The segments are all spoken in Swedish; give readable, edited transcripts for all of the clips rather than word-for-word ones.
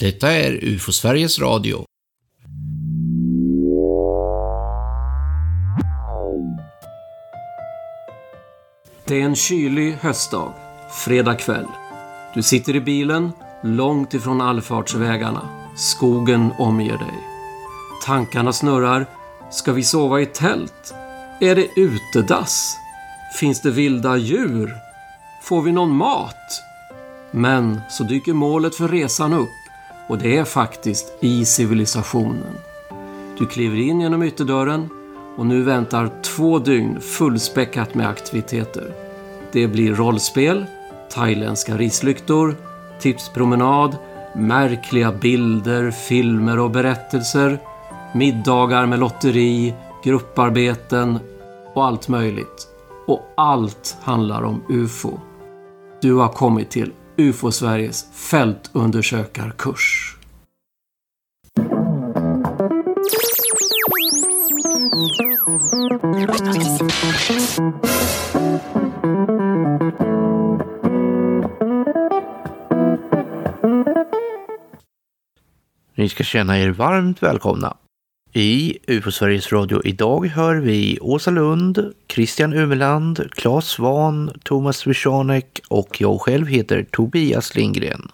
Detta är UFO Sveriges radio. Det är en kylig höstdag, fredag kväll. Du sitter i bilen, långt ifrån allfartsvägarna. Skogen omger dig. Tankarna snurrar. Ska vi sova i tält? Är det utedass? Finns det vilda djur? Får vi någon mat? Men så dyker målet för resan upp. Och det är faktiskt i civilisationen. Du kliver in genom ytterdörren och nu väntar 2 dygn fullspäckat med aktiviteter. Det blir rollspel, thailändska rislyktor, tipspromenad, märkliga bilder, filmer och berättelser, middagar med lotteri, grupparbeten och allt möjligt. Och allt handlar om UFO. Du har kommit till UFO Sveriges fältundersökarkurs. Ni ska känna er varmt välkomna. I UFO Sveriges radio idag hör vi Åsa Lund, Christian Umeland, Claes Svahn, Thomas Wischanek och jag själv heter Tobias Lindgren.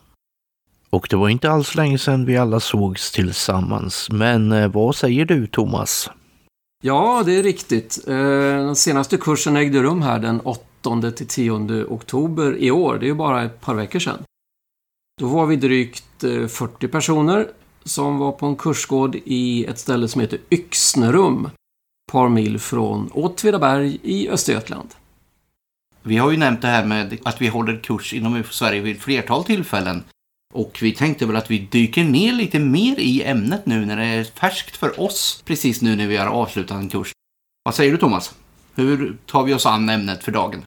Och det var inte alls länge sedan vi alla sågs tillsammans, men vad säger du Thomas? Ja, det är riktigt. Den senaste kursen ägde rum här den 8-10 oktober i år, det är ju bara ett par veckor sedan. Då var vi drygt 40 personer som var på en kursgård i ett ställe som heter Yxnerum, ett par mil från Åtvedaberg i Östergötland. Vi har ju nämnt det här med att vi håller kurs inom UFO Sverige vid flertal tillfällen. Och vi tänkte väl att vi dyker ner lite mer i ämnet nu när det är färskt för oss, precis nu när vi har avslutat en kurs. Vad säger du Thomas? Hur tar vi oss an ämnet för dagen?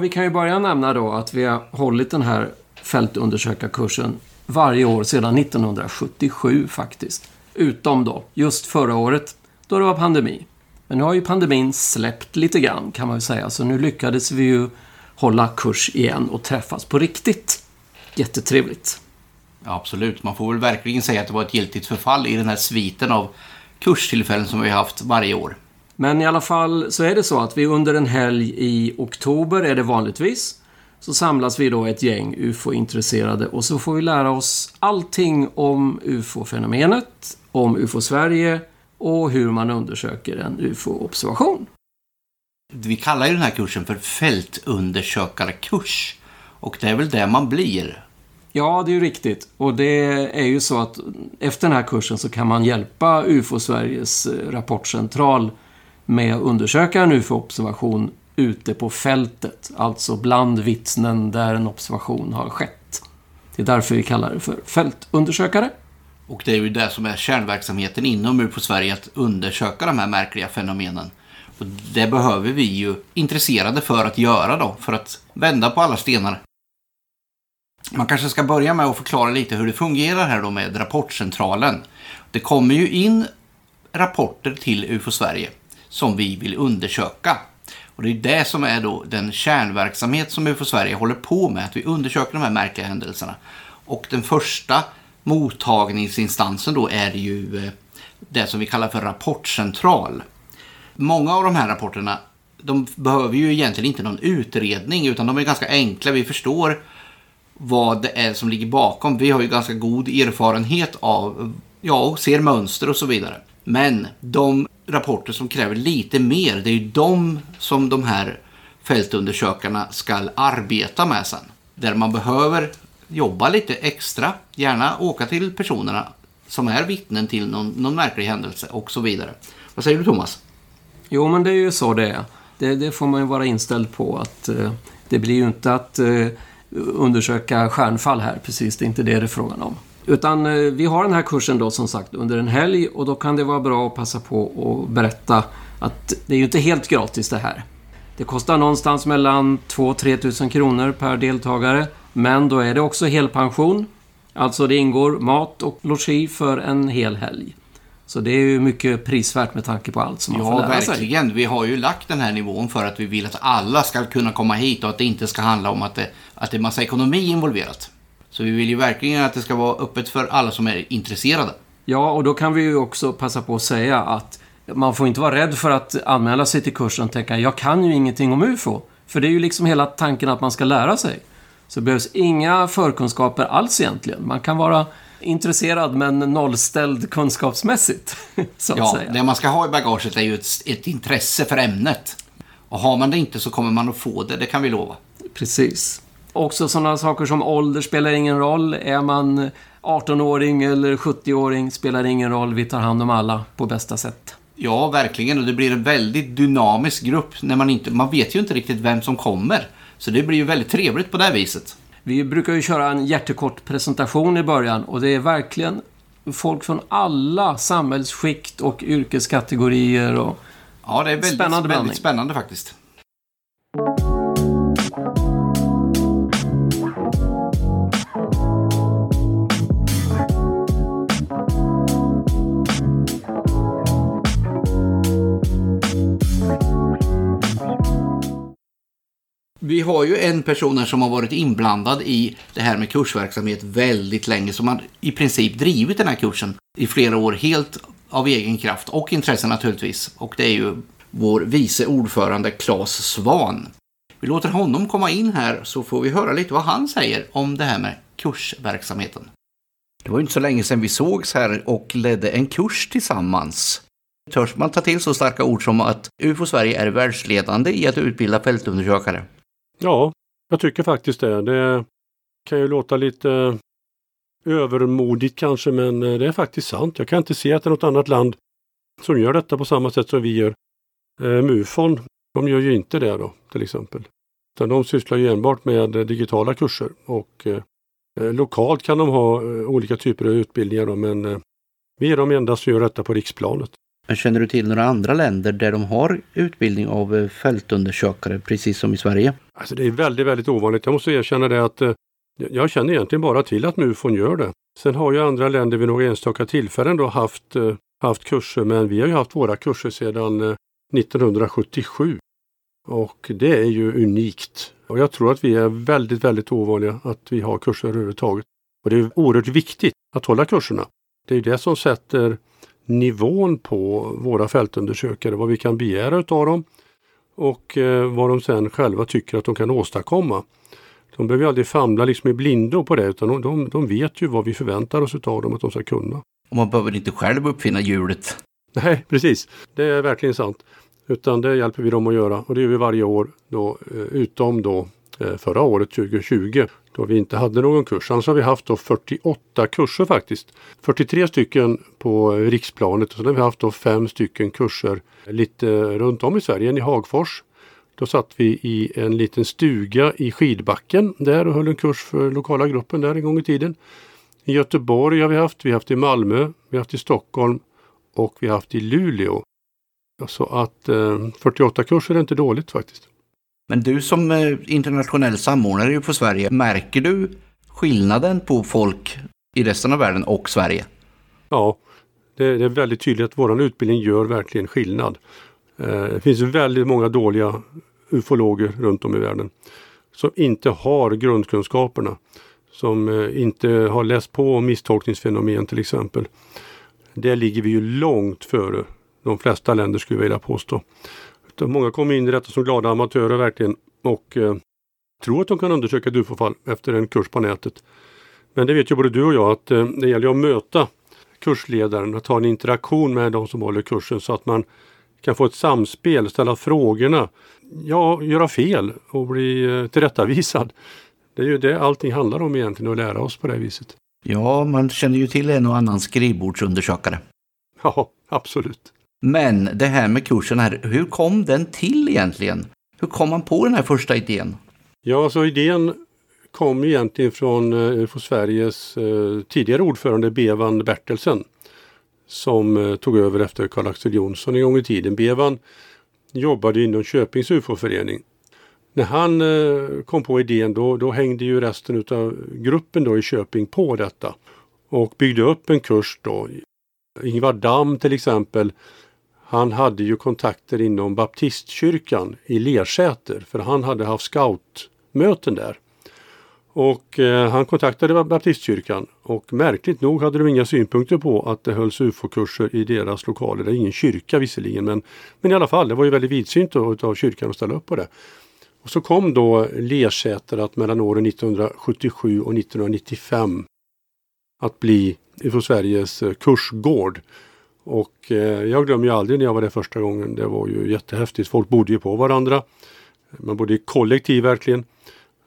Vi kan ju börja nämna då att vi har hållit den här fältundersökarkursen varje år sedan 1977 faktiskt. Utom då, just förra året, då det var pandemi. Men nu har ju pandemin släppt lite grann kan man ju säga. Så nu lyckades vi ju hålla kurs igen och träffas på riktigt. Jättetrevligt. Ja, absolut, man får väl verkligen säga att det var ett giltigt förfall i den här sviten av kurstillfällen som vi har haft varje år. Men i alla fall så är det så att vi under en helg i oktober är det vanligtvis. Så samlas vi då ett gäng UFO-intresserade och så får vi lära oss allting om UFO-fenomenet, om UFO-Sverige och hur man undersöker en UFO-observation. Vi kallar ju den här kursen för fältundersökarkurs och det är väl det man blir. Ja, det är ju riktigt och det är ju så att efter den här kursen så kan man hjälpa UFO-Sveriges rapportcentral med att undersöka en UFO-observation ute på fältet, alltså bland vittnen där en observation har skett. Det är därför vi kallar det för fältundersökare. Och det är ju det som är kärnverksamheten inom UFO Sverige, att undersöka de här märkliga fenomenen. Och det behöver vi ju intresserade för att göra då, för att vända på alla stenar. Man kanske ska börja med att förklara lite hur det fungerar här då med rapportcentralen. Det kommer ju in rapporter till UFO Sverige som vi vill undersöka. Och det är det som är då den kärnverksamhet som UFO Sverige håller på med, att vi undersöker de här märkliga händelserna. Och den första mottagningsinstansen då är ju det som vi kallar för rapportcentral. Många av de här rapporterna, de behöver ju egentligen inte någon utredning utan de är ganska enkla, vi förstår vad det är som ligger bakom. Vi har ju ganska god erfarenhet av, ja, ser mönster och så vidare. Men de rapporter som kräver lite mer, det är ju de som de här fältundersökarna ska arbeta med sen. Där man behöver jobba lite extra, gärna åka till personerna som är vittnen till någon märklig händelse och så vidare. Vad säger du Thomas? Jo, men det är ju så det är. Det får man ju vara inställd på, att det blir ju inte att undersöka stjärnfall här, precis, det är inte det är frågan om. Utan vi har den här kursen då som sagt under en helg och då kan det vara bra att passa på och berätta att det är ju inte helt gratis det här. Det kostar någonstans mellan 2-3 000 kronor per deltagare, men då är det också helpension. Alltså det ingår mat och logi för en hel helg. Så det är ju mycket prisvärt med tanke på allt som man får lära sig. Ja, verkligen. Vi har ju lagt den här nivån för att vi vill att alla ska kunna komma hit och att det inte ska handla om att det är massa ekonomi involverat. Så vi vill ju verkligen att det ska vara öppet för alla som är intresserade. Ja, och då kan vi ju också passa på att säga att man får inte vara rädd för att anmäla sig till kursen och tänka jag kan ju ingenting om UFO. För det är ju liksom hela tanken att man ska lära sig. Så det behövs inga förkunskaper alls egentligen. Man kan vara intresserad men nollställd kunskapsmässigt. Så att säga. Det man ska ha i bagaget är ju ett intresse för ämnet. Och har man det inte så kommer man att få det, det kan vi lova. Precis. Också sådana saker som ålder spelar ingen roll. Är man 18-åring eller 70-åring spelar ingen roll. Vi tar hand om alla på bästa sätt. Ja, verkligen. Och det blir en väldigt dynamisk grupp. När man vet ju inte riktigt vem som kommer. Så det blir ju väldigt trevligt på det här viset. Vi brukar ju köra en jättekort presentation i början. Och det är verkligen folk från alla samhällsskikt och yrkeskategorier. Och ja, det är väldigt spännande, väldigt spännande faktiskt. Vi har ju en person som har varit inblandad i det här med kursverksamhet väldigt länge, som har i princip drivit den här kursen i flera år helt av egen kraft och intresse naturligtvis. Och det är ju vår vice ordförande Claes Svahn. Vi låter honom komma in här så får vi höra lite vad han säger om det här med kursverksamheten. Det var ju inte så länge sedan vi sågs här och ledde en kurs tillsammans. Törs man ta till så starka ord som att UFO Sverige är världsledande i att utbilda fältundersökare? Ja, jag tycker faktiskt det. Det kan ju låta lite övermodigt kanske, men det är faktiskt sant. Jag kan inte se att det är något annat land som gör detta på samma sätt som vi gör. MUFON, de gör ju inte det då, till exempel. Utan de sysslar ju enbart med digitala kurser. Och lokalt kan de ha olika typer av utbildningar då, men vi är de enda som gör detta på riksplanet. Men känner du till några andra länder där de har utbildning av fältundersökare, precis som i Sverige? Alltså det är väldigt, väldigt ovanligt. Jag måste erkänna det att jag känner egentligen bara till att MUFON gör det. Sen har ju andra länder vid några enstaka tillfällen då haft kurser, men vi har ju haft våra kurser sedan 1977. Och det är ju unikt. Och jag tror att vi är väldigt, väldigt ovanliga att vi har kurser överhuvudtaget. Och det är oerhört viktigt att hålla kurserna. Det är ju det som sätter nivån på våra fältundersökare, vad vi kan begära av dem och vad de sen själva tycker att de kan åstadkomma. De behöver ju aldrig famla liksom i blindo på det, utan de vet ju vad vi förväntar oss av dem att de ska kunna. Och man behöver inte själv uppfinna hjulet. Nej, precis. Det är verkligen sant. Utan det hjälper vi dem att göra, och det gör vi varje år då, utom då förra året 2020 då vi inte hade någon kurs. Annars har vi haft då 48 kurser faktiskt. 43 stycken på riksplanet och sen har vi haft då 5 stycken kurser lite runt om i Sverige. En i Hagfors. Då satt vi i en liten stuga i Skidbacken där och höll en kurs för lokala gruppen där en gång i tiden. I Göteborg har vi haft i Malmö, vi har haft i Stockholm och vi har haft i Luleå. Så att 48 kurser är inte dåligt faktiskt. Men du som internationell samordnare på Sverige, märker du skillnaden på folk i resten av världen och Sverige? Ja, det är väldigt tydligt att vår utbildning gör verkligen skillnad. Det finns väldigt många dåliga ufologer runt om i världen som inte har grundkunskaperna, som inte har läst på misstolkningsfenomen till exempel. Där ligger vi ju långt före de flesta länder skulle jag vilja påstå. Många kommer in i detta som glada amatörer verkligen och tror att de kan undersöka ett UFO-fall efter en kurs på nätet. Men det vet ju både du och jag att det gäller att möta kursledaren och ta en interaktion med de som håller kursen så att man kan få ett samspel, ställa frågorna, ja, göra fel och bli tillrättavisad. Det är ju det allting handlar om egentligen, att lära oss på det viset. Ja, man känner ju till en och annan skrivbordsundersökare. Ja, absolut. Men det här med kursen här, hur kom den till egentligen? Hur kom man på den här första idén? Ja, så idén kom egentligen från UFO Sveriges tidigare ordförande Bevan Berthelsen som tog över efter Karl-Axel Jonsson en gång i tiden. Bevan jobbade inom Köpings UF-förening. När han kom på idén då hängde ju resten av gruppen då i Köping på detta och byggde upp en kurs då. Ingvar Dam till exempel, han hade ju kontakter inom Baptistkyrkan i Lersäter för han hade haft scoutmöten där. Och han kontaktade Baptistkyrkan och märkligt nog hade de inga synpunkter på att det hölls UFO-kurser i deras lokaler. Det är ingen kyrka visserligen, men i alla fall, det var ju väldigt vidsynt av kyrkan att ställa upp på det. Och så kom då Lersäter att mellan åren 1977 och 1995 att bli UFO Sveriges kursgård. Och jag glömmer ju aldrig när jag var där första gången, det var ju jättehäftigt, folk bodde ju på varandra, man bodde i kollektiv verkligen.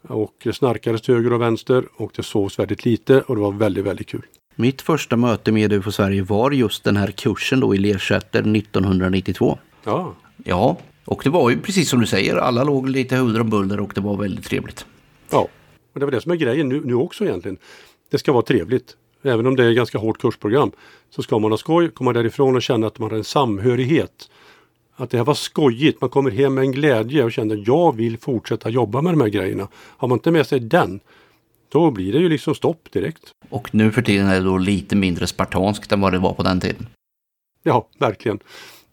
Och det snarkades till höger och vänster och det sågs väldigt lite och det var väldigt, väldigt kul. Mitt första möte med UFO Sverige var just den här kursen då i Lersäter 1992. Ja. Ja, och det var ju precis som du säger, alla låg lite huller om buller och det var väldigt trevligt. Ja, och det var det som är grejen nu också egentligen. Det ska vara trevligt. Även om det är ett ganska hårt kursprogram så ska man ha skoj, komma därifrån och känna att man har en samhörighet. Att det här var skojigt. Man kommer hem med en glädje och känner att jag vill fortsätta jobba med de här grejerna. Har man inte med sig den, då blir det ju liksom stopp direkt. Och nu för tiden är det då lite mindre spartanskt än vad det var på den tiden. Ja, verkligen.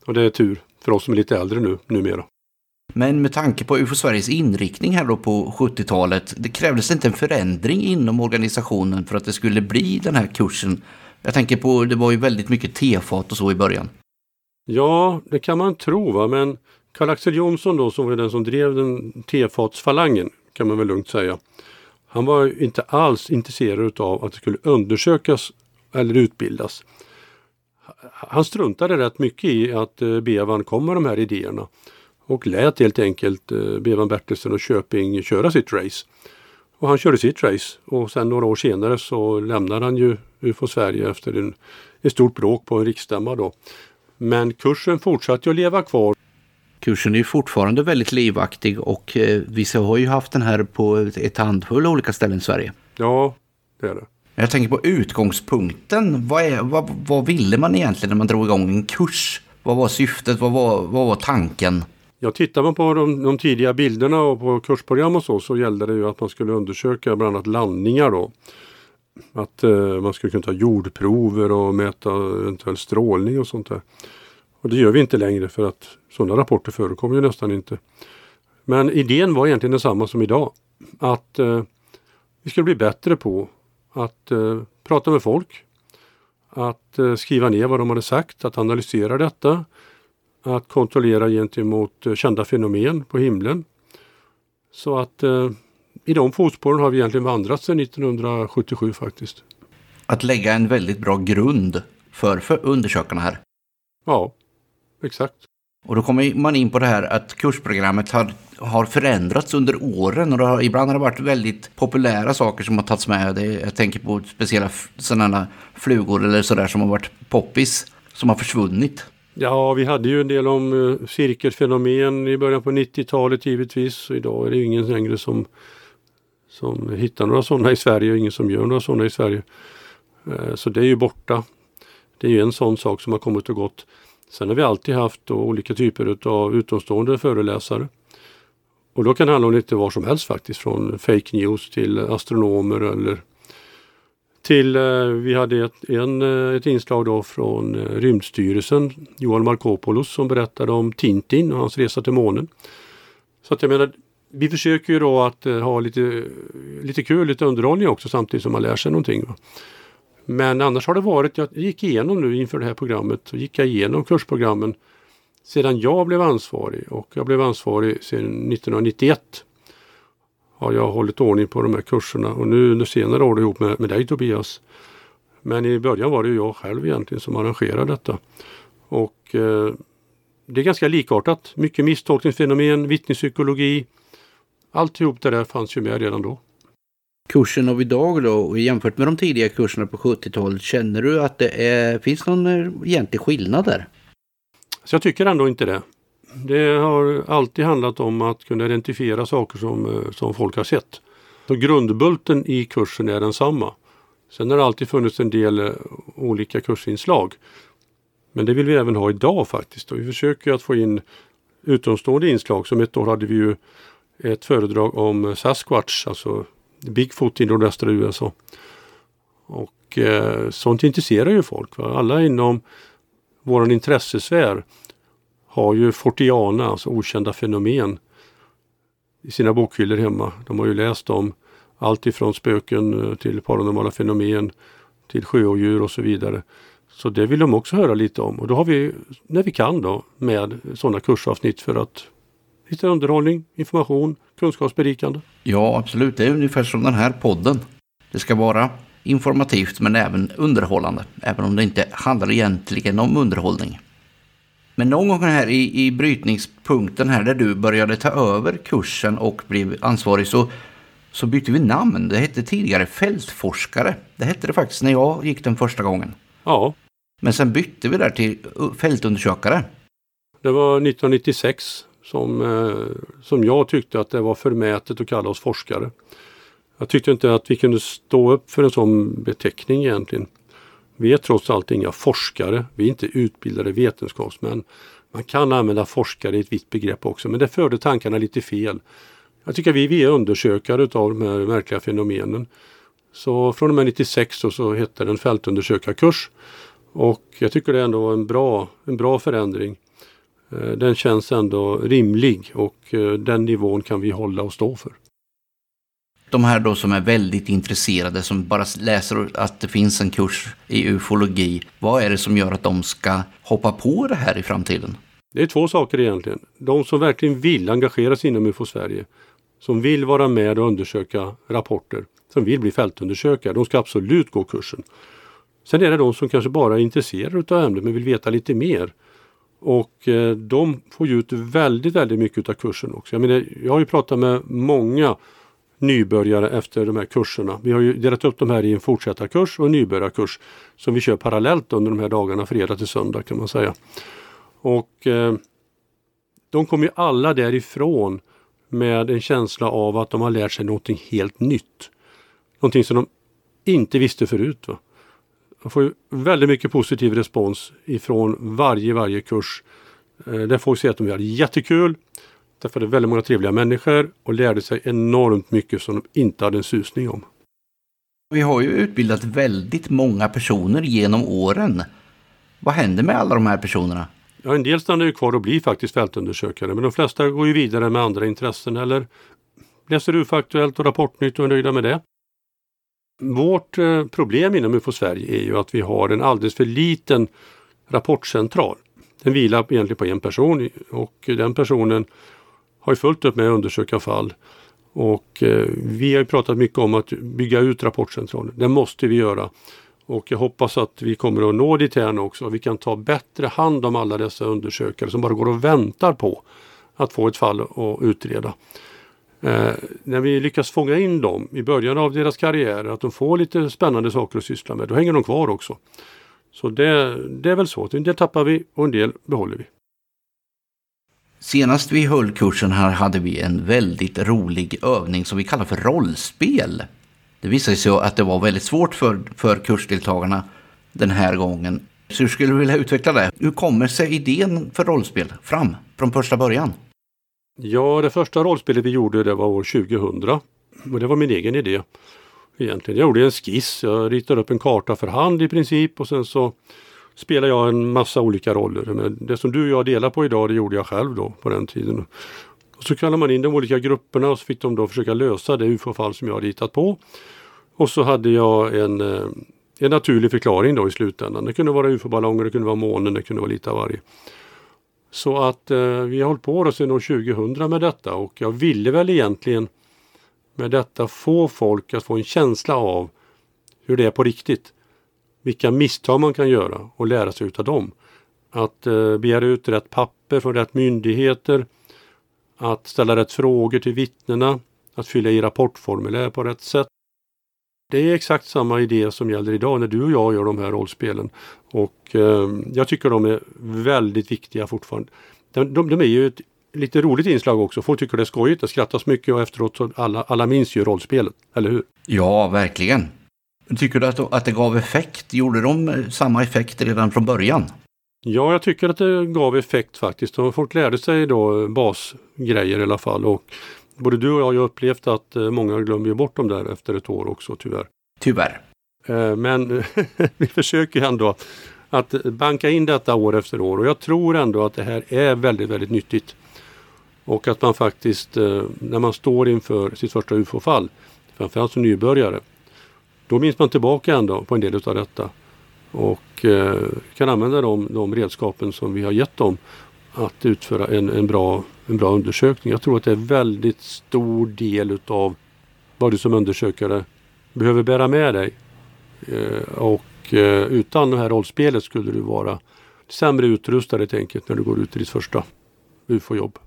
Och det är tur för oss som är lite äldre numera. Men med tanke på UFO Sveriges inriktning här då på 70-talet, det krävdes inte en förändring inom organisationen för att det skulle bli den här kursen. Jag tänker på, det var ju väldigt mycket tefat och så i början. Ja, det kan man tro va, men Karl-Axel Jonsson då som var den som drev den tefatsfalangen kan man väl lugnt säga. Han var inte alls intresserad av att det skulle undersökas eller utbildas. Han struntade rätt mycket i att Bevan kom med de här idéerna och lät helt enkelt Bevan Berthelsen och Köping köra sitt race. Och han körde sitt race och sen några år senare så lämnade han ju UFO Sverige efter ett stort bråk på en riksstämma då. Men kursen fortsatte att leva kvar. Kursen är ju fortfarande väldigt livaktig och vi har ju haft den här på ett handfull olika ställen i Sverige. Ja, det är det. Jag tänker på utgångspunkten. Vad ville man egentligen när man drog igång en kurs? Vad var syftet? Vad var tanken? Ja, tittar man på de tidiga bilderna och på kursprogram och så gällde det ju att man skulle undersöka bland annat landningar då. Att man skulle kunna ta jordprover och mäta eventuell strålning och sånt där. Och det gör vi inte längre för att sådana rapporter förekommer ju nästan inte. Men idén var egentligen densamma som idag. Att vi skulle bli bättre på att prata med folk. Att skriva ner vad de hade sagt, att analysera detta. Att kontrollera gentemot kända fenomen på himlen. Så att... I de fotspåren har vi egentligen vandrat sedan 1977 faktiskt. Att lägga en väldigt bra grund för undersökarna här. Ja, exakt. Och då kommer man in på det här att kursprogrammet har förändrats under åren. Och ibland har det varit väldigt populära saker som har tagits med. Jag tänker på speciella sådana flugor eller sådär som har varit poppis som har försvunnit. Ja, vi hade ju en del om cirkelfenomen i början på 90-talet givetvis. Idag är det ju ingen längre som hittar några sådana i Sverige och ingen som gör några sådana i Sverige. Så det är ju borta. Det är ju en sån sak som har kommit och gått. Sen har vi alltid haft olika typer av utomstående föreläsare. Och då kan det handla om lite vad som helst faktiskt. Från fake news till astronomer eller till... Vi hade ett inslag då från Rymdstyrelsen, Johan Markopoulos, som berättade om Tintin och hans resa till månen. Så att jag menar... Vi försöker ju då att ha lite kul, lite underhållning också samtidigt som man lär sig någonting. Va? Men annars har det varit, jag gick igenom nu inför det här programmet och gick igenom kursprogrammen sedan jag blev ansvarig. Och jag blev ansvarig sedan 1991 har jag hållit ordning på de här kurserna. Och nu under senare år ihop med dig Tobias. Men i början var det ju jag själv egentligen som arrangerade detta. Och det är ganska likartat. Mycket misstolkningsfenomen, vittnespsykologi. Alltihop det där fanns ju med redan då. Kursen av idag då, och jämfört med de tidiga kurserna på 70-talet, känner du att det finns någon egentlig skillnad där? Så jag tycker ändå inte det. Det har alltid handlat om att kunna identifiera saker som folk har sett. Så grundbulten i kursen är densamma. Sen har det alltid funnits en del olika kursinslag. Men det vill vi även ha idag faktiskt. Och vi försöker att få in utomstående inslag. Som ett år hade vi ju ett föredrag om Sasquatch, alltså Bigfoot i nordvästra USA. Och sånt intresserar ju folk. Va? Alla inom vår intressesfär har ju Fortiana, alltså okända fenomen, i sina bokhyllor hemma. De har ju läst om Allt ifrån spöken till paranormala fenomen, till sjödjur och så vidare. Så det vill de också höra lite om. Och då har vi, när vi kan då, med sådana kursavsnitt för att hitta underhållning, information, kunskapsberikande. Ja, absolut. Det är ungefär som den här podden. Det ska vara informativt men även underhållande. Även om det inte handlar egentligen om underhållning. Men någon gång här i brytningspunkten här där du började ta över kursen och blev ansvarig så bytte vi namn. Det hette tidigare fältforskare. Det hette det faktiskt när jag gick den första gången. Ja. Men sen bytte vi där till fältundersökare. Det var 1996 som jag tyckte att det var förmätet att kalla oss forskare. Jag tyckte inte att vi kunde stå upp för en sån beteckning egentligen. Vi är trots allt inga forskare. Vi är inte utbildade vetenskapsmän. Man kan använda forskare i ett vitt begrepp också. Men det förde tankarna lite fel. Jag tycker att vi är undersökare av de här märkliga fenomenen. Så från och med 96 så hette den fältundersökarkurs. Och jag tycker det ändå var en bra förändring. Den känns ändå rimlig och den nivån kan vi hålla och stå för. De här då som är väldigt intresserade, som bara läser att det finns en kurs i ufologi. Vad är det som gör att de ska hoppa på det här i framtiden? Det är två saker egentligen. De som verkligen vill engagera sig inom UFO Sverige. Som vill vara med och undersöka rapporter. Som vill bli fältundersökare. De ska absolut gå kursen. Sen är det de som kanske bara är intresserade av ämnet men vill veta lite mer. Och de får ju ut väldigt, väldigt mycket av kursen också. Jag har ju pratat med många nybörjare efter de här kurserna. Vi har ju delat upp de här i en fortsättarkurs och en nybörjarkurs som vi kör parallellt under de här dagarna, fredag till söndag kan man säga. Och de kommer ju alla därifrån med en känsla av att de har lärt sig någonting helt nytt. Någonting som de inte visste förut. Va? De får ju väldigt mycket positiv respons ifrån varje kurs. Där folk säger att de gör jättekul. Därför är det väldigt många trevliga människor och lärde sig enormt mycket som de inte hade en susning om. Vi har ju utbildat väldigt många personer genom åren. Vad händer med alla de här personerna? Ja, en del stannar ju kvar och blir faktiskt fältundersökare. Men de flesta går ju vidare med andra intressen eller läser UF-aktuellt och Rapportnytt och är nöjda med det. Vårt problem inom UFO Sverige är ju att vi har en alldeles för liten rapportcentral. Den vilar egentligen på en person och den personen har ju fullt upp med att undersöka fall. Och vi har ju pratat mycket om att bygga ut rapportcentralen. Det måste vi göra. Och jag hoppas att vi kommer att nå dit här också. Vi kan ta bättre hand om alla dessa undersökare som bara går och väntar på att få ett fall att utreda. När vi lyckas fånga in dem i början av deras karriär, att de får lite spännande saker att syssla med, då hänger de kvar också. Så det är väl så. En del tappar vi och en del behåller vi. Senast vi höll kursen här hade vi en väldigt rolig övning som vi kallar för rollspel. Det visade sig att det var väldigt svårt för kursdeltagarna den här gången. Så hur skulle du vilja utveckla det? Hur kommer sig idén för rollspel fram från första början? Ja, det första rollspelet vi gjorde det var år 2000. Och det var min egen idé egentligen. Jag gjorde en skiss. Jag ritade upp en karta för hand i princip och sen så spelar jag en massa olika roller. Men det som du och jag delar på idag, det gjorde jag själv då på den tiden. Och så kallade man in de olika grupperna och så fick de då försöka lösa det UFO-fall som jag har ritat på. Och så hade jag en naturlig förklaring då i slutändan. Det kunde vara UFO-ballonger, det kunde vara månen, det kunde vara lite av varje. Så att vi har hållit på sedan år 2000 med detta och jag ville väl egentligen med detta få folk att få en känsla av hur det är på riktigt. Vilka misstag man kan göra och lära sig av dem. Att begära ut rätt papper från rätt myndigheter. Att ställa rätt frågor till vittnena. Att fylla i rapportformulär på rätt sätt. Det är exakt samma idé som gäller idag när du och jag gör de här rollspelen. Och jag tycker de är väldigt viktiga fortfarande. De är ju ett lite roligt inslag också. Folk tycker det är skojigt. Det skrattas mycket och efteråt så alla minns ju rollspelet. Eller hur? Ja, verkligen. Tycker du att det gav effekt? Gjorde de samma effekt redan från början? Ja, jag tycker att det gav effekt faktiskt. De folk lärde sig då basgrejer i alla fall. Och både du och jag har upplevt att många glömmer bort dem där efter ett år också, tyvärr. Tyvärr. Men vi försöker ändå att banka in detta år efter år. Och jag tror ändå att det här är väldigt, väldigt nyttigt. Och att man faktiskt, när man står inför sitt första UFO-fall, framförallt som nybörjare. Då minns man tillbaka ändå på en del av detta och kan använda de redskapen som vi har gett dem att utföra en bra undersökning. Jag tror att det är en väldigt stor del av vad du som undersökare behöver bära med dig. Och utan det här rollspelet skulle du vara sämre utrustad helt enkelt när du går ut i ditt första UFO-jobb.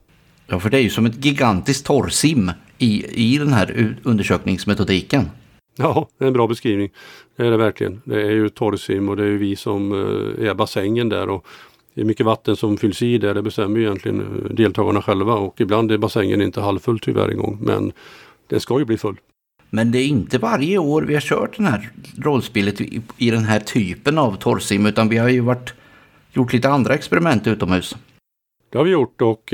Ja, för det är ju som ett gigantiskt torrsim i den här undersökningsmetodiken. Ja, det är en bra beskrivning. Det är det verkligen. Det är ju torrsim och det är ju vi som är bassängen där och det är mycket vatten som fylls i där. Det bestämmer ju egentligen deltagarna själva och ibland är bassängen inte halvfull tyvärr en gång, men den ska ju bli full. Men det är inte varje år vi har kört den här rollspelet i den här typen av torrsim, utan vi har ju gjort lite andra experiment utomhus. Det har vi gjort och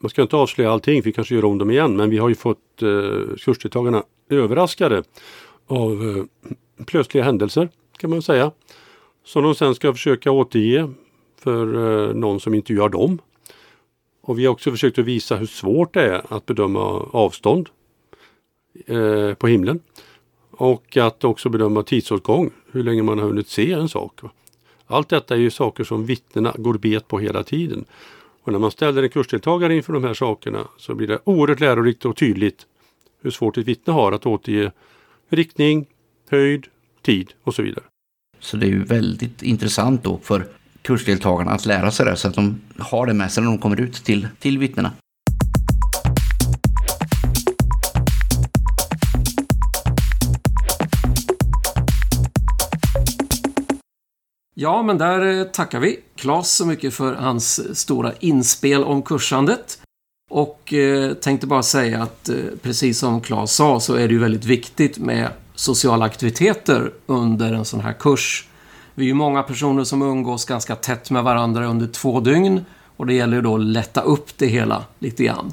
man ska inte avslöja allting, vi kanske gör om dem igen, men vi har ju fått kursdeltagarna överraskade av plötsliga händelser kan man säga, som de sen ska försöka återge för någon som intervjuar dem. Och vi har också försökt att visa hur svårt det är att bedöma avstånd på himlen och att också bedöma tidsåtgång, hur länge man har hunnit se en sak. Allt detta är ju saker som vittnena går bet på hela tiden. Och när man ställer en kursdeltagare inför de här sakerna så blir det oerhört lärorikt och tydligt hur svårt ett vittne har att återge riktning, höjd, tid och så vidare. Så det är ju väldigt intressant då för kursdeltagarna att lära sig det så att de har det med sig när de kommer ut till vittnena. Ja, men där tackar vi Claes så mycket för hans stora inspel om kursandet. Och tänkte bara säga att precis som Claes sa så är det ju väldigt viktigt med sociala aktiviteter under en sån här kurs. Vi är ju många personer som umgås ganska tätt med varandra under 2 dygn och det gäller ju då att lätta upp det hela lite grann.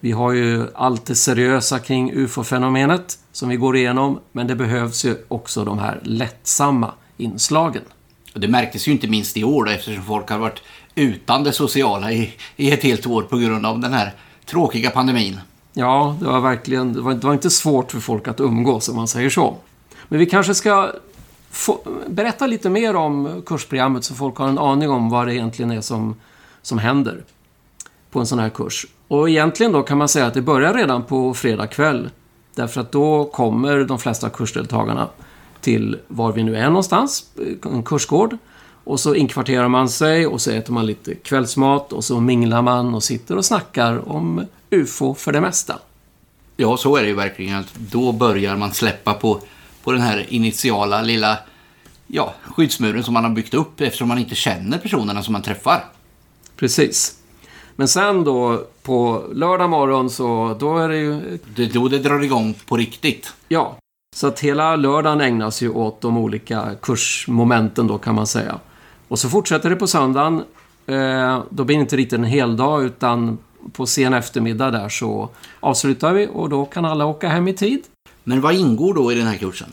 Vi har ju allt det seriösa kring UFO-fenomenet som vi går igenom, men det behövs ju också de här lättsamma inslagen. Och det märktes ju inte minst i år då, eftersom folk har varit utan det sociala i ett helt år på grund av den här tråkiga pandemin. Ja, det var verkligen, det var inte svårt för folk att umgås om man säger så. Men vi kanske ska berätta lite mer om kursprogrammet så folk har en aning om vad det egentligen är som händer på en sån här kurs. Och egentligen då kan man säga att det börjar redan på fredag kväll, därför att då kommer de flesta kursdeltagarna till var vi nu är någonstans, en kursgård, och så inkvarterar man sig och så äter man lite kvällsmat och så minglar man och sitter och snackar om UFO för det mesta. Ja, så är det ju verkligen att då börjar man släppa på den här initiala lilla skyddsmuren som man har byggt upp eftersom man inte känner personerna som man träffar. Precis. Men sen då på lördag morgon så då är det ju... Det är då det drar igång på riktigt. Ja. Så att hela lördagen ägnas ju åt de olika kursmomenten då kan man säga. Och så fortsätter det på söndagen. Då blir det inte riktigt en hel dag utan på sen eftermiddag där så avslutar vi och då kan alla åka hem i tid. Men vad ingår då i den här kursen?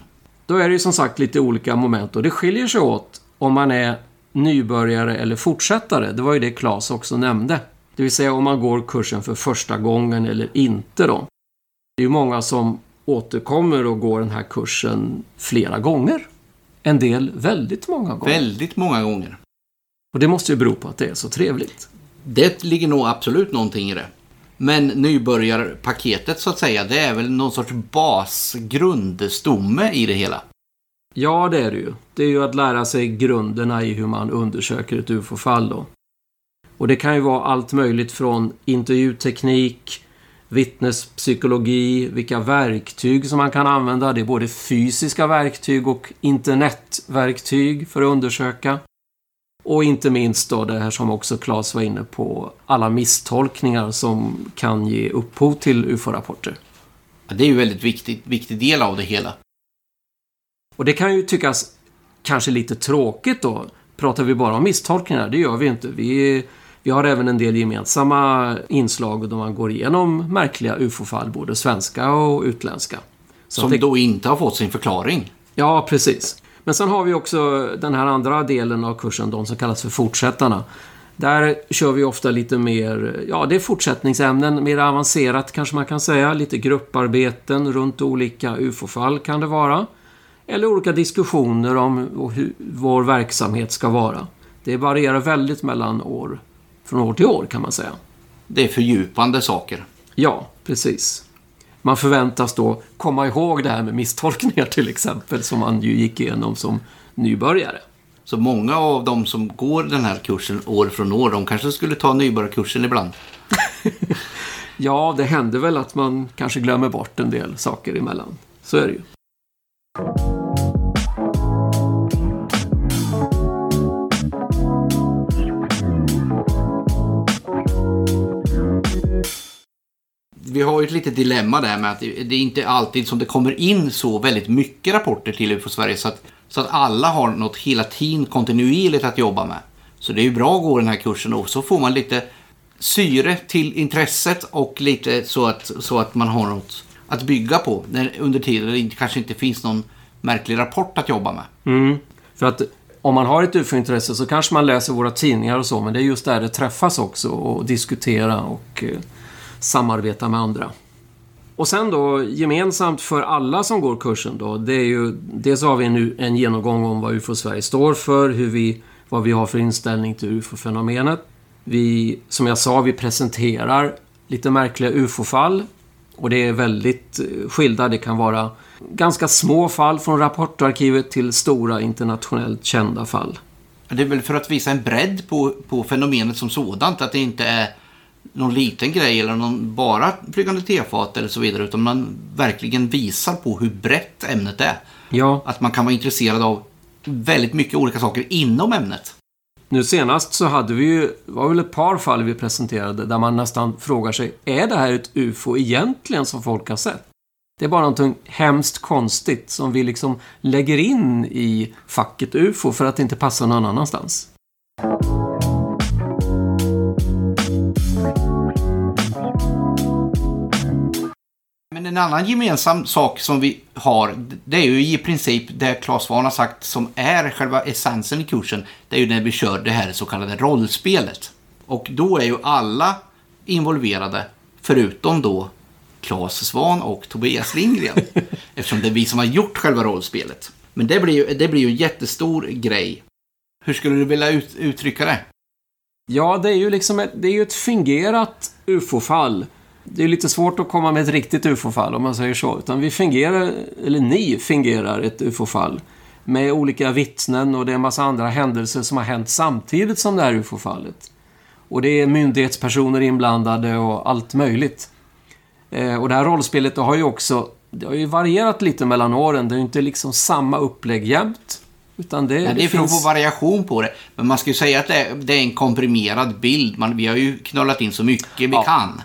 Då är det ju som sagt lite olika moment och det skiljer sig åt om man är nybörjare eller fortsättare. Det var ju det Claes också nämnde. Det vill säga om man går kursen för första gången eller inte då. Det är ju många som återkommer och går den här kursen flera gånger. En del väldigt många gånger. Väldigt många gånger. Och det måste ju bero på att det är så trevligt. Det ligger nog absolut någonting i det. Men nybörjarpaketet så att säga, det är väl någon sorts basgrundstomme i det hela? Ja, det är det ju. Det är ju att lära sig grunderna i hur man undersöker ett UFO-fall då. Och det kan ju vara allt möjligt från intervjuteknik, vittnespsykologi, vilka verktyg som man kan använda. Det är både fysiska verktyg och internetverktyg för att undersöka. Och inte minst då det här som också Claes var inne på, alla misstolkningar som kan ge upphov till UFO-rapporter. Det är ju en väldigt viktig del av det hela. Och det kan ju tyckas kanske lite tråkigt då. Pratar vi bara om misstolkningar? Det gör vi inte. Vi har även en del gemensamma inslag då man går igenom märkliga UFO-fall, både svenska och utländska. Så som då inte har fått sin förklaring. Ja, precis. Men sen har vi också den här andra delen av kursen, de som kallas för fortsättarna. Där kör vi ofta lite mer, ja, det är fortsättningsämnen, mer avancerat kanske man kan säga. Lite grupparbeten runt olika UFO-fall kan det vara. Eller olika diskussioner om hur vår verksamhet ska vara. Det varierar väldigt mellan år, från år till år kan man säga. Det är fördjupande saker. Ja, precis. Man förväntas då komma ihåg det här med misstolkningar till exempel, som man ju gick igenom som nybörjare. Så många av de som går den här kursen år från år, de kanske skulle ta nybörjarkursen ibland. Ja, det händer väl att man kanske glömmer bort en del saker emellan. Så är det ju. Vi har ju ett litet dilemma där med att det är inte alltid som det kommer in så väldigt mycket rapporter till UFO Sverige så att alla har något hela tiden kontinuerligt att jobba med. Så det är ju bra att gå den här kursen och så får man lite syre till intresset och lite så att man har något att bygga på under tiden det kanske inte finns någon märklig rapport att jobba med. Mm. För att om man har ett UFO-intresse så kanske man läser våra tidningar och så, men det är just där det träffas också och diskutera och samarbeta med andra. Och sen då gemensamt för alla som går kursen då, det är ju dels har vi nu en genomgång om vad UFO Sverige står för, vad vi har för inställning till UFO-fenomenet. Vi, som jag sa, vi presenterar lite märkliga UFO-fall och det är väldigt skilda. Det kan vara ganska små fall från rapportarkivet till stora internationellt kända fall. Det är väl för att visa en bredd på fenomenet som sådant, att det inte är någon liten grej eller någon bara flygande tefat eller så vidare, utan man verkligen visar på hur brett ämnet är. Ja. Att man kan vara intresserad av väldigt mycket olika saker inom ämnet. Nu senast så hade vi ju, var väl ett par fall vi presenterade där man nästan frågar sig, är det här ett UFO egentligen som folk har sett? Det är bara någonting hemskt konstigt som vi liksom lägger in i facket UFO för att det inte passar någon annanstans. Men en annan gemensam sak som vi har, det är ju i princip det Claes Svahn har sagt som är själva essensen i kursen. Det är ju när vi kör det här så kallade rollspelet. Och då är ju alla involverade förutom då Claes Svahn och Tobias Lindgren. Eftersom det är vi som har gjort själva rollspelet. Men det blir ju en jättestor grej. Hur skulle du vilja uttrycka det? Ja, det är ju liksom ett fingerat UFO-fall. Det är lite svårt att komma med ett riktigt UFO-fall om man säger så, utan ni fingerar ett UFO-fall med olika vittnen och det är en massa andra händelser som har hänt samtidigt som det här UFO-fallet. Och det är myndighetspersoner inblandade och allt möjligt. Och det här rollspelet det har ju varierat lite mellan åren, det är ju inte liksom samma upplägg jämt. Utan det finns variation på det. Men man ska ju säga att det är en komprimerad bild, vi har ju knallat in så mycket vi kan.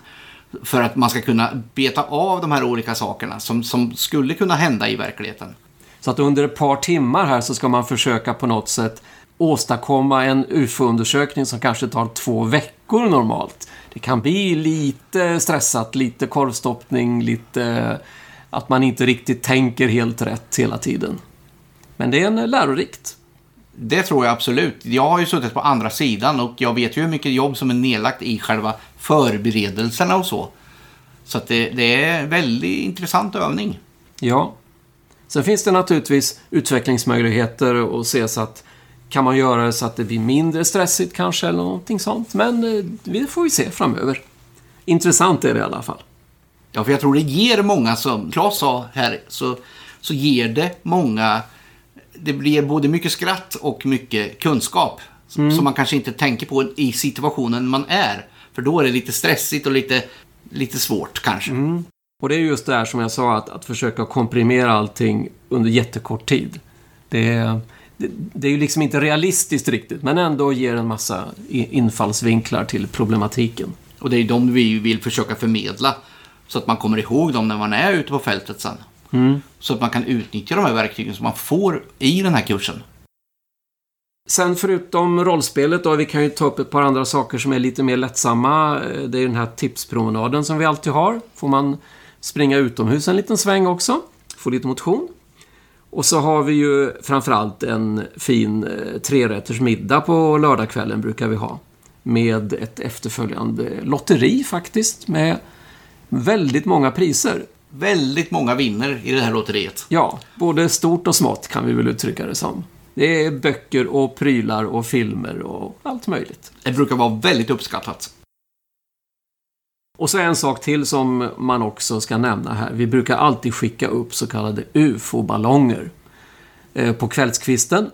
För att man ska kunna beta av de här olika sakerna som skulle kunna hända i verkligheten. Så att under ett par timmar här så ska man försöka på något sätt åstadkomma en UFO-undersökning som kanske tar 2 veckor normalt. Det kan bli lite stressat, lite korvstoppning, lite att man inte riktigt tänker helt rätt hela tiden. Men det är en lärorikt. Det tror jag absolut. Jag har ju suttit på andra sidan och jag vet ju hur mycket jobb som är nedlagt i själva förberedelserna och så. Så att det är en väldigt intressant övning. Ja. Sen finns det naturligtvis utvecklingsmöjligheter och ses att kan man göra det så att det blir mindre stressigt kanske eller någonting sånt. Men det får vi se framöver. Intressant är det i alla fall. Ja, för jag tror det ger många, som Claes sa här, så ger det många. Det blir både mycket skratt och mycket kunskap som man kanske inte tänker på i situationen man är. För då är det lite stressigt och lite svårt kanske. Mm. Och det är just det här som jag sa, att försöka komprimera allting under jättekort tid. Det är ju liksom inte realistiskt riktigt, men ändå ger en massa infallsvinklar till problematiken. Och det är de vi vill försöka förmedla så att man kommer ihåg dem när man är ute på fältet sen. Mm. Så att man kan utnyttja de här verktygen som man får i den här kursen. Sen förutom rollspelet då, vi kan ju ta upp ett par andra saker som är lite mer lättsamma. Det är den här tipspromenaden som vi alltid har. Får man springa utomhus en liten sväng också, få lite motion. Och så har vi ju framförallt en fin 3-rätters middag på lördagskvällen brukar vi ha. med ett efterföljande lotteri faktiskt med väldigt många priser. Väldigt många vinner i det här lotteriet. Ja, både stort och smått kan vi väl uttrycka det som. Det är böcker och prylar och filmer och allt möjligt. Det brukar vara väldigt uppskattat. Och så en sak till som man också ska nämna här. Vi brukar alltid skicka upp så kallade UFO-ballonger på kvällskvisten.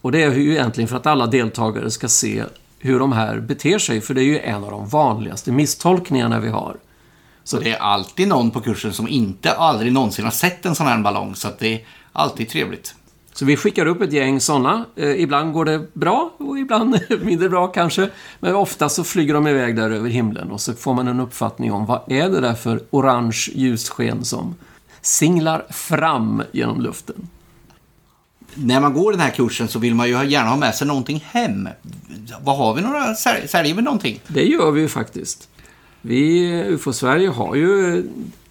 Och det är ju egentligen för att alla deltagare ska se hur de här beter sig. För det är ju en av de vanligaste misstolkningarna vi har. Så det är alltid någon på kursen som aldrig någonsin har sett en sån här ballong. Så att det är alltid trevligt. Så vi skickar upp ett gäng sådana. Ibland går det bra och ibland mindre bra kanske. Men ofta så flyger de iväg där över himlen. Och så får man en uppfattning om vad är det där för orange ljussken som singlar fram genom luften. När man går den här kursen så vill man ju gärna ha med sig någonting hem. Vad har vi några? Säljer vi någonting? Det gör vi ju faktiskt. Vi UFO Sverige har ju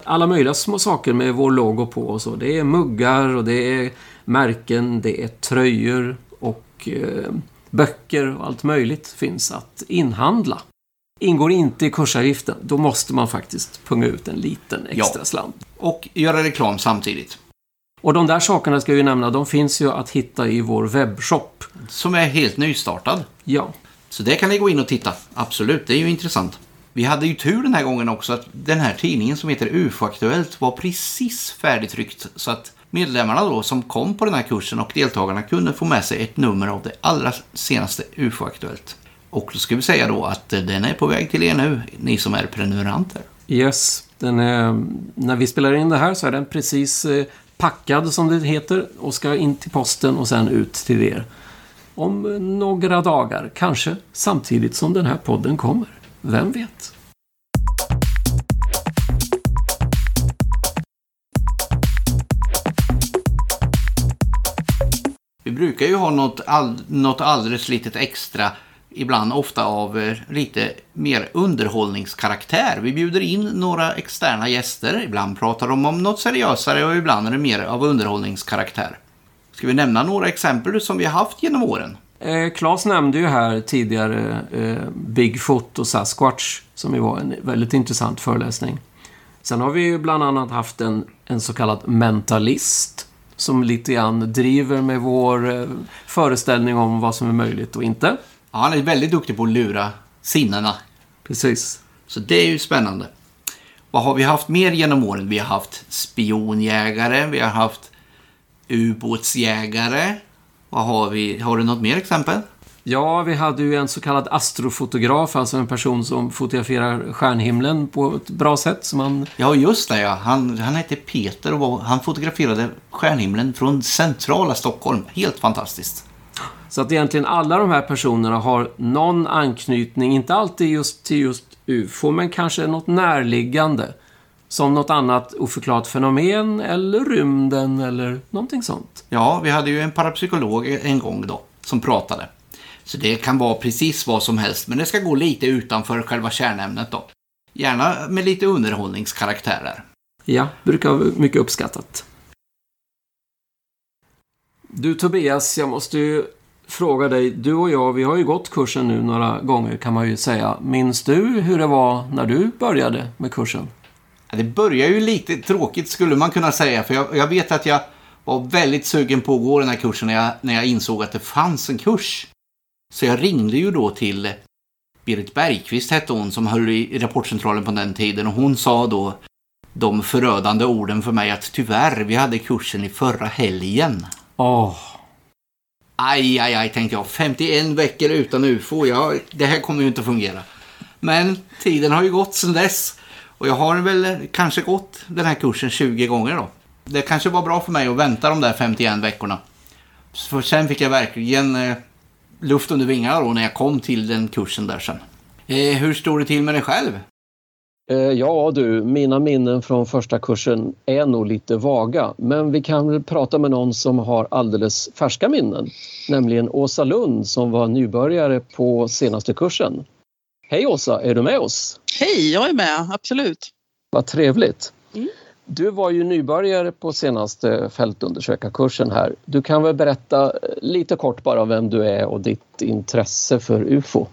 alla möjliga små saker med vår logo på och så. Det är muggar och det är märken, det är tröjor och böcker och allt möjligt finns att inhandla. Ingår inte i kursavgiften, då måste man faktiskt punga ut en liten extra slant. Och göra reklam samtidigt. Och de där sakerna ska vi nämna, de finns ju att hitta i vår webbshop. Som är helt nystartad. Ja. Så det kan ni gå in och titta, absolut, det är ju intressant. Vi hade ju tur den här gången också att den här tidningen som heter UF-aktuellt var precis färdigtryckt. Så att medlemmarna då som kom på den här kursen och deltagarna kunde få med sig ett nummer av det allra senaste UF-aktuellt. Och då ska vi säga då att den är på väg till er nu, ni som är prenumeranter. Yes, den är, när vi spelar in det här så är den precis packad som det heter och ska in till posten och sen ut till er. Om några dagar, kanske samtidigt som den här podden kommer. Vem vet? Vi brukar ju ha något alldeles litet extra, ibland ofta av lite mer underhållningskaraktär. Vi bjuder in några externa gäster, ibland pratar de om något seriösare och ibland är det mer av underhållningskaraktär. Ska vi nämna några exempel som vi har haft genom åren? Claes nämnde ju här tidigare Bigfoot och Sasquatch som ju var en väldigt intressant föreläsning. Sen har vi ju bland annat haft en så kallad mentalist som lite grann driver med vår föreställning om vad som är möjligt och inte. Ja, han är väldigt duktig på att lura sinnena. Precis. Så det är ju spännande. Vad har vi haft mer genom åren? Vi har haft spionjägare, vi har haft ubåtsjägare. Vad har vi? Har du något mer exempel? Ja, vi hade ju en så kallad astrofotograf, alltså en person som fotograferar stjärnhimlen på ett bra sätt. Som man... Ja, just det. Ja. Han hette Peter och han fotograferade stjärnhimlen från centrala Stockholm. Helt fantastiskt. Så att egentligen alla de här personerna har någon anknytning, inte alltid just till just UFO, men kanske något närliggande. Som något annat oförklarat fenomen eller rymden eller någonting sånt. Ja, vi hade ju en parapsykolog en gång då som pratade. Så det kan vara precis vad som helst, men det ska gå lite utanför själva kärnämnet då. Gärna med lite underhållningskaraktärer. Ja, brukar vara mycket uppskattat. Du Tobias, jag måste ju fråga dig, du och jag, vi har ju gått kursen nu några gånger kan man ju säga. Minns du hur det var när du började med kursen? Det börjar ju lite tråkigt skulle man kunna säga, för jag vet att jag var väldigt sugen på att gå den här kursen när jag insåg att det fanns en kurs. Så jag ringde ju då till Birgit Bergqvist hette hon som höll i rapportcentralen på den tiden och hon sa då de förödande orden för mig att tyvärr vi hade kursen i förra helgen. Aj, aj, aj tänkte jag, 51 veckor utan UFO, det här kommer ju inte att fungera. Men tiden har ju gått sedan dess. Och jag har väl kanske gått den här kursen 20 gånger då. Det kanske var bra för mig att vänta de där 51 veckorna. För sen fick jag verkligen luft under vingarna då när jag kom till den kursen där sen. Hur står det till med dig själv? Ja du, mina minnen från första kursen är nog lite vaga. Men vi kan väl prata med någon som har alldeles färska minnen. Nämligen Åsa Lund som var nybörjare på senaste kursen. Hej Åsa, är du med oss? Hej, jag är med, absolut. Vad trevligt. Mm. Du var ju nybörjare på senaste fältundersökarkursen här. Du kan väl berätta lite kort bara om vem du är och ditt intresse för UFO?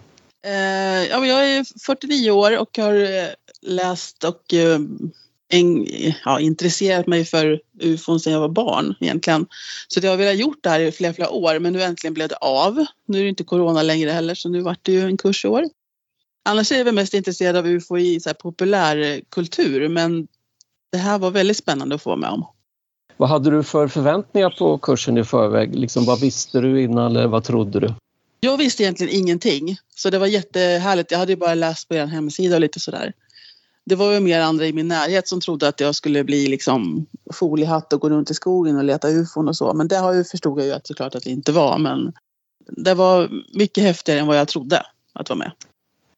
Jag är 49 år och har läst och intresserat mig för UFOn sedan jag var barn egentligen. Så jag har velat gjort det här i flera år, men nu äntligen blev det av. Nu är det inte corona längre heller, så nu var det ju en kurs i år. Annars är jag mest intresserad av UFO i så här populärkultur, men det här var väldigt spännande att få vara med om. Vad hade du för förväntningar på kursen i förväg? Liksom, vad visste du innan eller vad trodde du? Jag visste egentligen ingenting, så det var jättehärligt. Jag hade ju bara läst på er hemsida och lite sådär. Det var ju mer andra i min närhet som trodde att jag skulle bli liksom foliehatt och gå runt i skogen och leta UFOn och så. Men det har ju förstod jag ju att såklart att det inte var. Men det var mycket häftigare än vad jag trodde att vara med.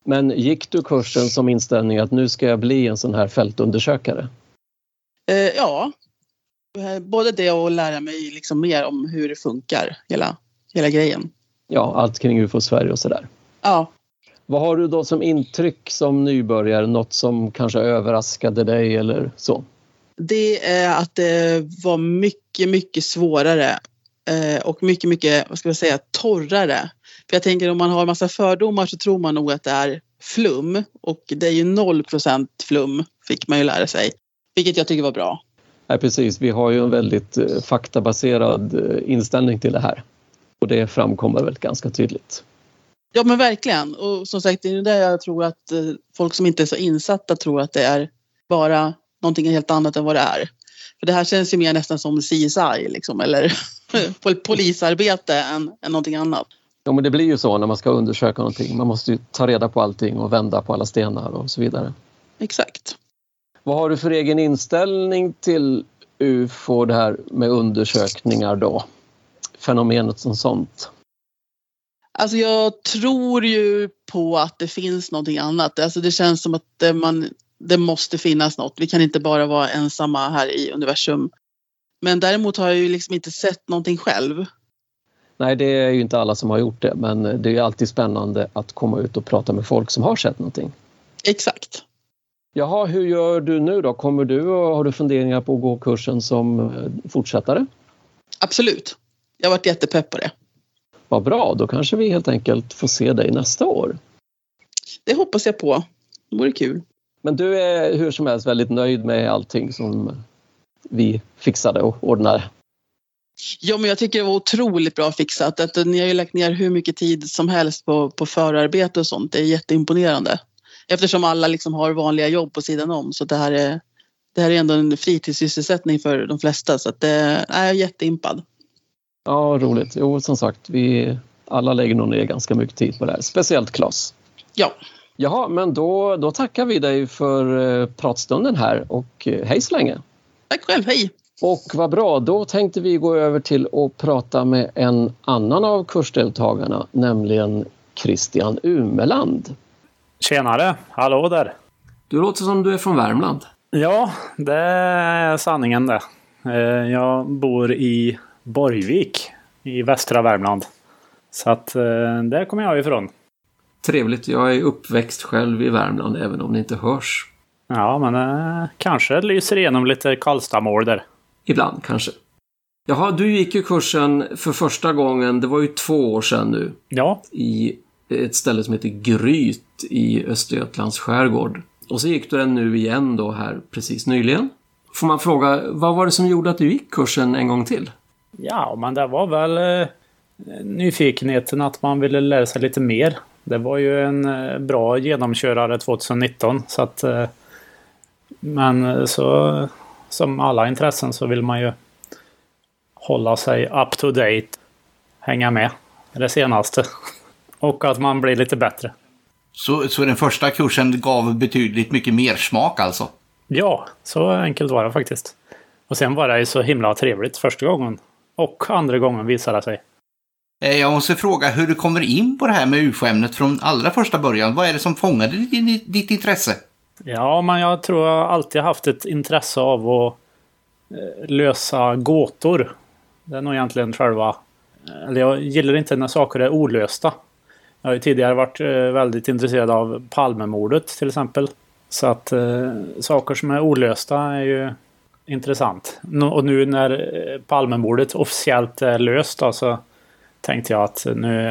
Men gick du kursen som inställning att nu ska jag bli en sån här fältundersökare? Ja, både det och lära mig liksom mer om hur det funkar, hela grejen. Ja, allt kring UFO Sverige och sådär. Ja. Vad har du då som intryck som nybörjare? Något som kanske överraskade dig eller så? Det är att det var mycket, mycket svårare och mycket, mycket, vad ska jag säga, torrare. För jag tänker om man har en massa fördomar så tror man nog att det är flum. Och det är ju 0% flum fick man ju lära sig. Vilket jag tycker var bra. Nej, precis. Vi har ju en väldigt faktabaserad inställning till det här. Och det framkommer väl ganska tydligt. Ja, men verkligen. Och som sagt, det är det jag tror att folk som inte är så insatta tror att det är bara någonting helt annat än vad det är. För det här känns ju mer nästan som CSI liksom, eller polisarbete än någonting annat. Ja, men det blir ju så när man ska undersöka någonting. Man måste ju ta reda på allting och vända på alla stenar och så vidare. Exakt. Vad har du för egen inställning till UFO, det här med undersökningar då? Fenomenet som sånt. Alltså jag tror ju på att det finns någonting annat. Alltså det känns som att det måste finnas något. Vi kan inte bara vara ensamma här i universum. Men däremot har jag ju liksom inte sett någonting själv. Nej, det är ju inte alla som har gjort det. Men det är ju alltid spännande att komma ut och prata med folk som har sett någonting. Exakt. Jaha, hur gör du nu då? Kommer du och har du funderingar på att gå kursen som fortsättare? Absolut. Jag har varit jättepepp på det. Vad bra, då kanske vi helt enkelt får se dig nästa år. Det hoppas jag på. Det vore kul. Men du är hur som helst väldigt nöjd med allting som vi fixade och ordnade. Ja, men jag tycker det var otroligt bra fixat. Att ni har ju lagt ner hur mycket tid som helst på förarbete och sånt. Det är jätteimponerande. Eftersom alla liksom har vanliga jobb på sidan om. Så det här är ändå en fritidssysselsättning för de flesta. Så att jag är jätteimpad. Ja, roligt. Jo, som sagt, vi alla lägger nog ner ganska mycket tid på det här. Speciellt Claes. Ja. Jaha, men då tackar vi dig för pratstunden här och hej så länge. Tack själv, hej. Och vad bra, då tänkte vi gå över till att prata med en annan av kursdeltagarna, nämligen Christian Umeland. Tjenare, hallå där. Du låter som du är från Värmland. Ja, det är sanningen det. Jag bor i Borgvik i västra Värmland. Så att där kommer jag ifrån. Trevligt, jag är uppväxt själv i Värmland även om det inte hörs. Ja, men kanske lyser igenom lite Karlstadmål där. Ibland kanske. Jaha, du gick ju kursen för första gången, det var ju 2 år sedan nu. Ja. I ett ställe som heter Gryt i Östergötlands skärgård. Och så gick du den nu igen då här precis nyligen. Får man fråga, vad var det som gjorde att du gick kursen en gång till? Ja, men det var väl nyfikenheten att man ville lära sig lite mer. Det var ju en bra genomkörare 2019. Så att, men så, som alla intressen så vill man ju hålla sig up to date. Hänga med. Det senaste. Och att man blir lite bättre. Så den första kursen gav betydligt mycket mer smak alltså? Ja, så enkelt var det faktiskt. Och sen var det ju så himla trevligt första gången. Och andra gången visade det sig. Jag måste fråga hur du kommer in på det här med UFO-ämnet från allra första början. Vad är det som fångade ditt intresse? Ja, men jag tror jag alltid haft ett intresse av att lösa gåtor. Det är nog egentligen själva... Eller jag gillar inte när saker är olösta. Jag har ju tidigare varit väldigt intresserad av Palmemordet till exempel. Så att saker som är olösta är ju... intressant. Och nu när Palmemordet officiellt är löst så tänkte jag att nu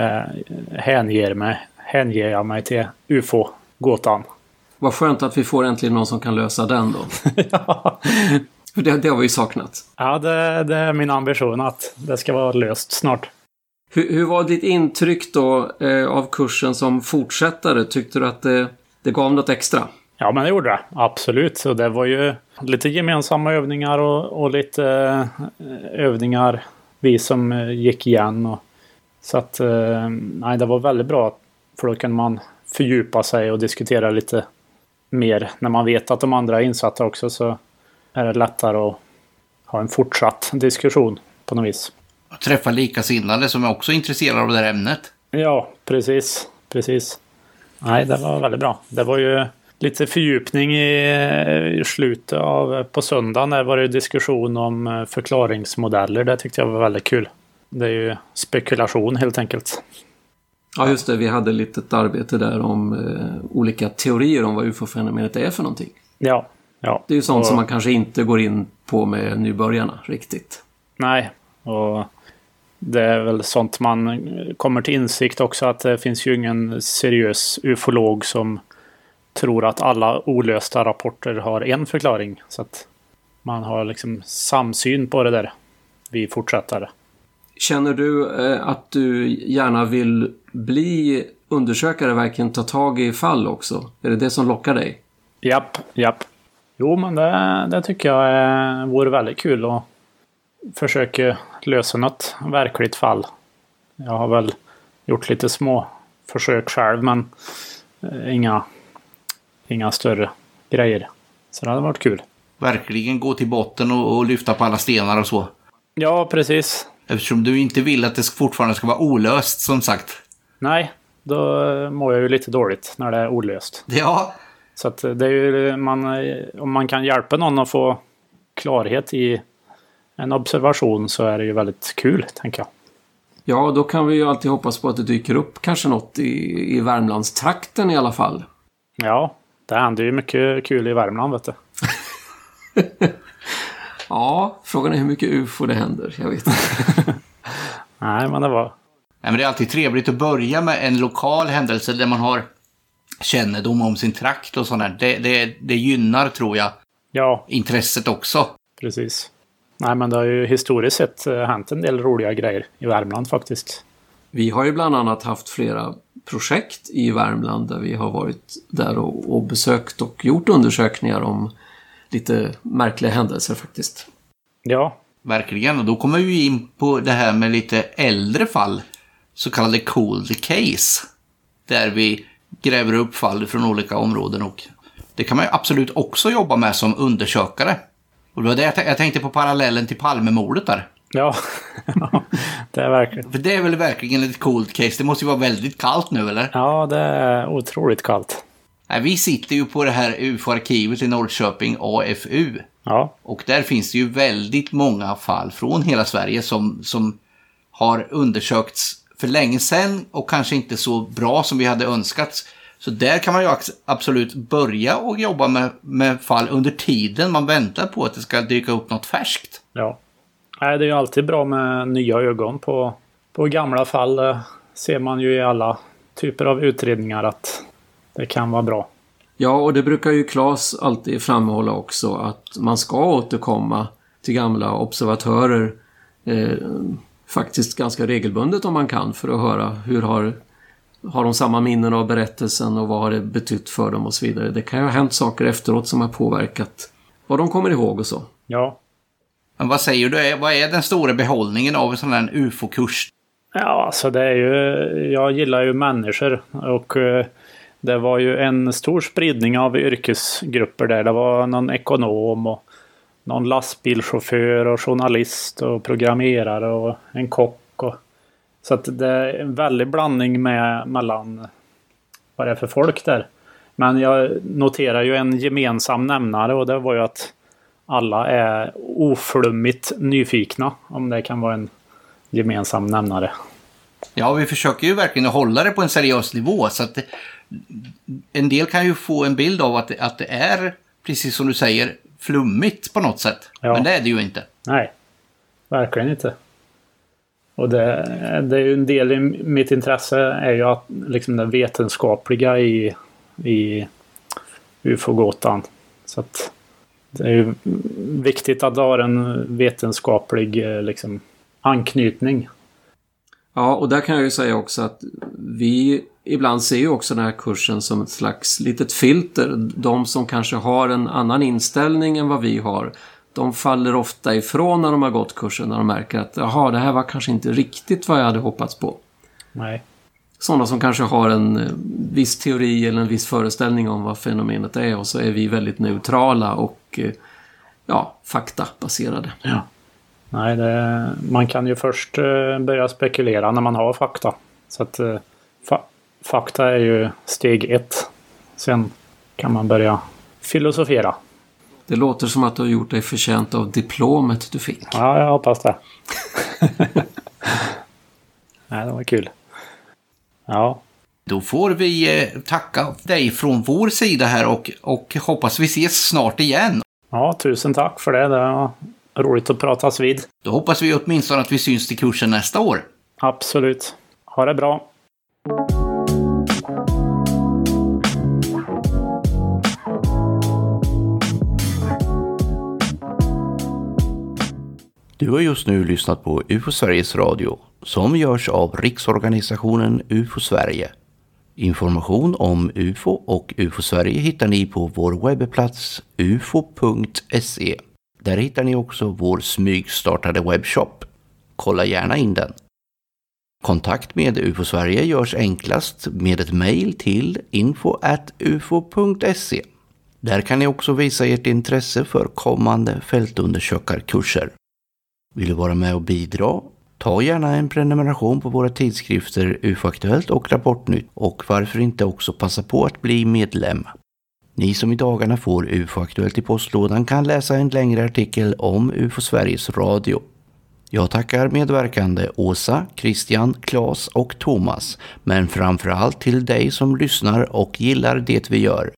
hänger mig hänger jag mig till UFO-gåtan. Vad skönt att vi får äntligen någon som kan lösa den då. Ja. För det har vi ju saknat. Ja, det är min ambition att det ska vara löst snart. Hur var ditt intryck då av kursen som fortsättare? Tyckte du att det gav något extra? Ja, men det gjorde det. Absolut. Så det var ju lite gemensamma övningar och lite övningar vi som gick igen. Så att nej, det var väldigt bra, för då kan man fördjupa sig och diskutera lite mer. När man vet att de andra är insatta också, så är det lättare att ha en fortsatt diskussion på något vis. Och träffa likasinnade som är också intresserade av det här ämnet. Ja, precis. Nej, det var väldigt bra. Det var ju lite fördjupning i slutet på söndagen. Där var det diskussion om förklaringsmodeller. Det tyckte jag var väldigt kul. Det är ju spekulation helt enkelt. Ja, just det. Vi hade litet arbete där om olika teorier om vad UFO-fenomenet är för någonting. Ja. Det är ju sånt som man kanske inte går in på med nybörjarna riktigt. Nej, och det är väl sånt man kommer till insikt också, att det finns ju ingen seriös ufolog som tror att alla olösta rapporter har en förklaring. Så att man har liksom samsyn på det där. Vi fortsätter. Känner du att du gärna vill bli undersökare, verkligen ta tag i fall också? Är det det som lockar dig? Japp. Jo, men det tycker jag vore väldigt kul att försöka lösa något verkligt fall. Jag har väl gjort lite små försök själv, men inga större grejer. Så det hade varit kul. Verkligen gå till botten och lyfta på alla stenar och så. Ja, precis. Eftersom du inte vill att det fortfarande ska vara olöst, som sagt. Nej, då mår jag ju lite dåligt när det är olöst. Ja. Så att det är ju, om man kan hjälpa någon att få klarhet i en observation, så är det ju väldigt kul, tänker jag. Ja, då kan vi ju alltid hoppas på att det dyker upp kanske något i Värmlandstrakten i alla fall. Ja, det händer ju mycket kul i Värmland, vet du. Ja, frågan är hur mycket UFO det händer, jag vet inte. Nej, men det var... Nej, men det är alltid trevligt att börja med en lokal händelse där man har kännedom om sin trakt och sånt där. Det gynnar, tror jag, intresset också. Precis. Nej, men det har ju historiskt sett hänt en del roliga grejer i Värmland faktiskt. Vi har ju bland annat haft flera projekt i Värmland där vi har varit där och besökt och gjort undersökningar om lite märkliga händelser faktiskt. Ja. Verkligen, och då kommer vi in på det här med lite äldre fall, så kallade cold case, där vi gräver upp fall från olika områden, och det kan man ju absolut också jobba med som undersökare. Och då jag tänkte på parallellen till Palmemordet där. Ja, det är verkligen. För det är väl verkligen ett cold case, det måste ju vara väldigt kallt nu, eller? Ja, det är otroligt kallt. Vi sitter ju på det här UFO-arkivet i Norrköping, AFU. Ja. Och där finns det ju väldigt många fall från hela Sverige som har undersökts för länge sedan och kanske inte så bra som vi hade önskat. Så där kan man ju absolut börja och jobba med fall under tiden man väntar på att det ska dyka upp något färskt. Ja, det är ju alltid bra med nya ögon på gamla fall. Ser man ju i alla typer av utredningar att... Det kan vara bra. Ja, och det brukar ju Claes alltid framhålla också, att man ska återkomma till gamla observatörer faktiskt ganska regelbundet om man kan, för att höra hur har de samma minnen av berättelsen och vad har det betytt för dem och så vidare. Det kan ju ha hänt saker efteråt som har påverkat vad de kommer ihåg och så. Ja. Men vad säger du? Vad är den stora behållningen av en sån här UFO-kurs? Ja, alltså det är ju... Jag gillar ju människor och... Det var ju en stor spridning av yrkesgrupper där. Det var någon ekonom och någon lastbilschaufför och journalist och programmerare och en kock. Så att det är en väldig blandning mellan vad det är för folk där. Men jag noterar ju en gemensam nämnare, och det var ju att alla är oflummigt nyfikna, om det kan vara en gemensam nämnare. Ja, vi försöker ju verkligen hålla det på en seriös nivå, så att en del kan ju få en bild av att det är, precis som du säger, flummigt på något sätt. Ja. Men det är det ju inte. Nej, verkligen inte. Och det är ju en del i mitt intresse är ju att liksom det vetenskapliga i UFO-gåtan. Så att det är ju viktigt att ha en vetenskaplig liksom anknytning. Ja, och där kan jag ju säga också att vi ibland ser ju också den här kursen som ett slags litet filter. De som kanske har en annan inställning än vad vi har, de faller ofta ifrån när de har gått kursen, när de märker att jaha, det här var kanske inte riktigt vad jag hade hoppats på. Nej. Sådana som kanske har en viss teori eller en viss föreställning om vad fenomenet är, och så är vi väldigt neutrala och ja, faktabaserade. Ja. Nej, man kan ju först börja spekulera när man har fakta. Så att fakta är ju steg 1. Sen kan man börja filosofera. Det låter som att du har gjort dig förtjänt av diplomet du fick. Ja, jag hoppas det. Nej, det var kul. Ja. Då får vi tacka dig från vår sida här och hoppas vi ses snart igen. Ja, tusen tack för det. Det var roligt att pratas vid. Då hoppas vi åtminstone att vi syns till kursen nästa år. Absolut. Ha det bra. Du har just nu lyssnat på UFO Sveriges radio som görs av Riksorganisationen UFO Sverige. Information om UFO och UFO Sverige hittar ni på vår webbplats ufo.se. Där hittar ni också vår smygstartade webbshop. Kolla gärna in den. Kontakt med UFO Sverige görs enklast med ett mejl till info@ufo.se. Där kan ni också visa ert intresse för kommande fältundersökarkurser. Vill du vara med och bidra? Ta gärna en prenumeration på våra tidskrifter UF-aktuellt och Rapportnytt, och varför inte också passa på att bli medlem. Ni som i dagarna får UF-aktuellt i postlådan kan läsa en längre artikel om UFO Sveriges radio. Jag tackar medverkande Åsa, Christian, Claes och Thomas, men framförallt till dig som lyssnar och gillar det vi gör.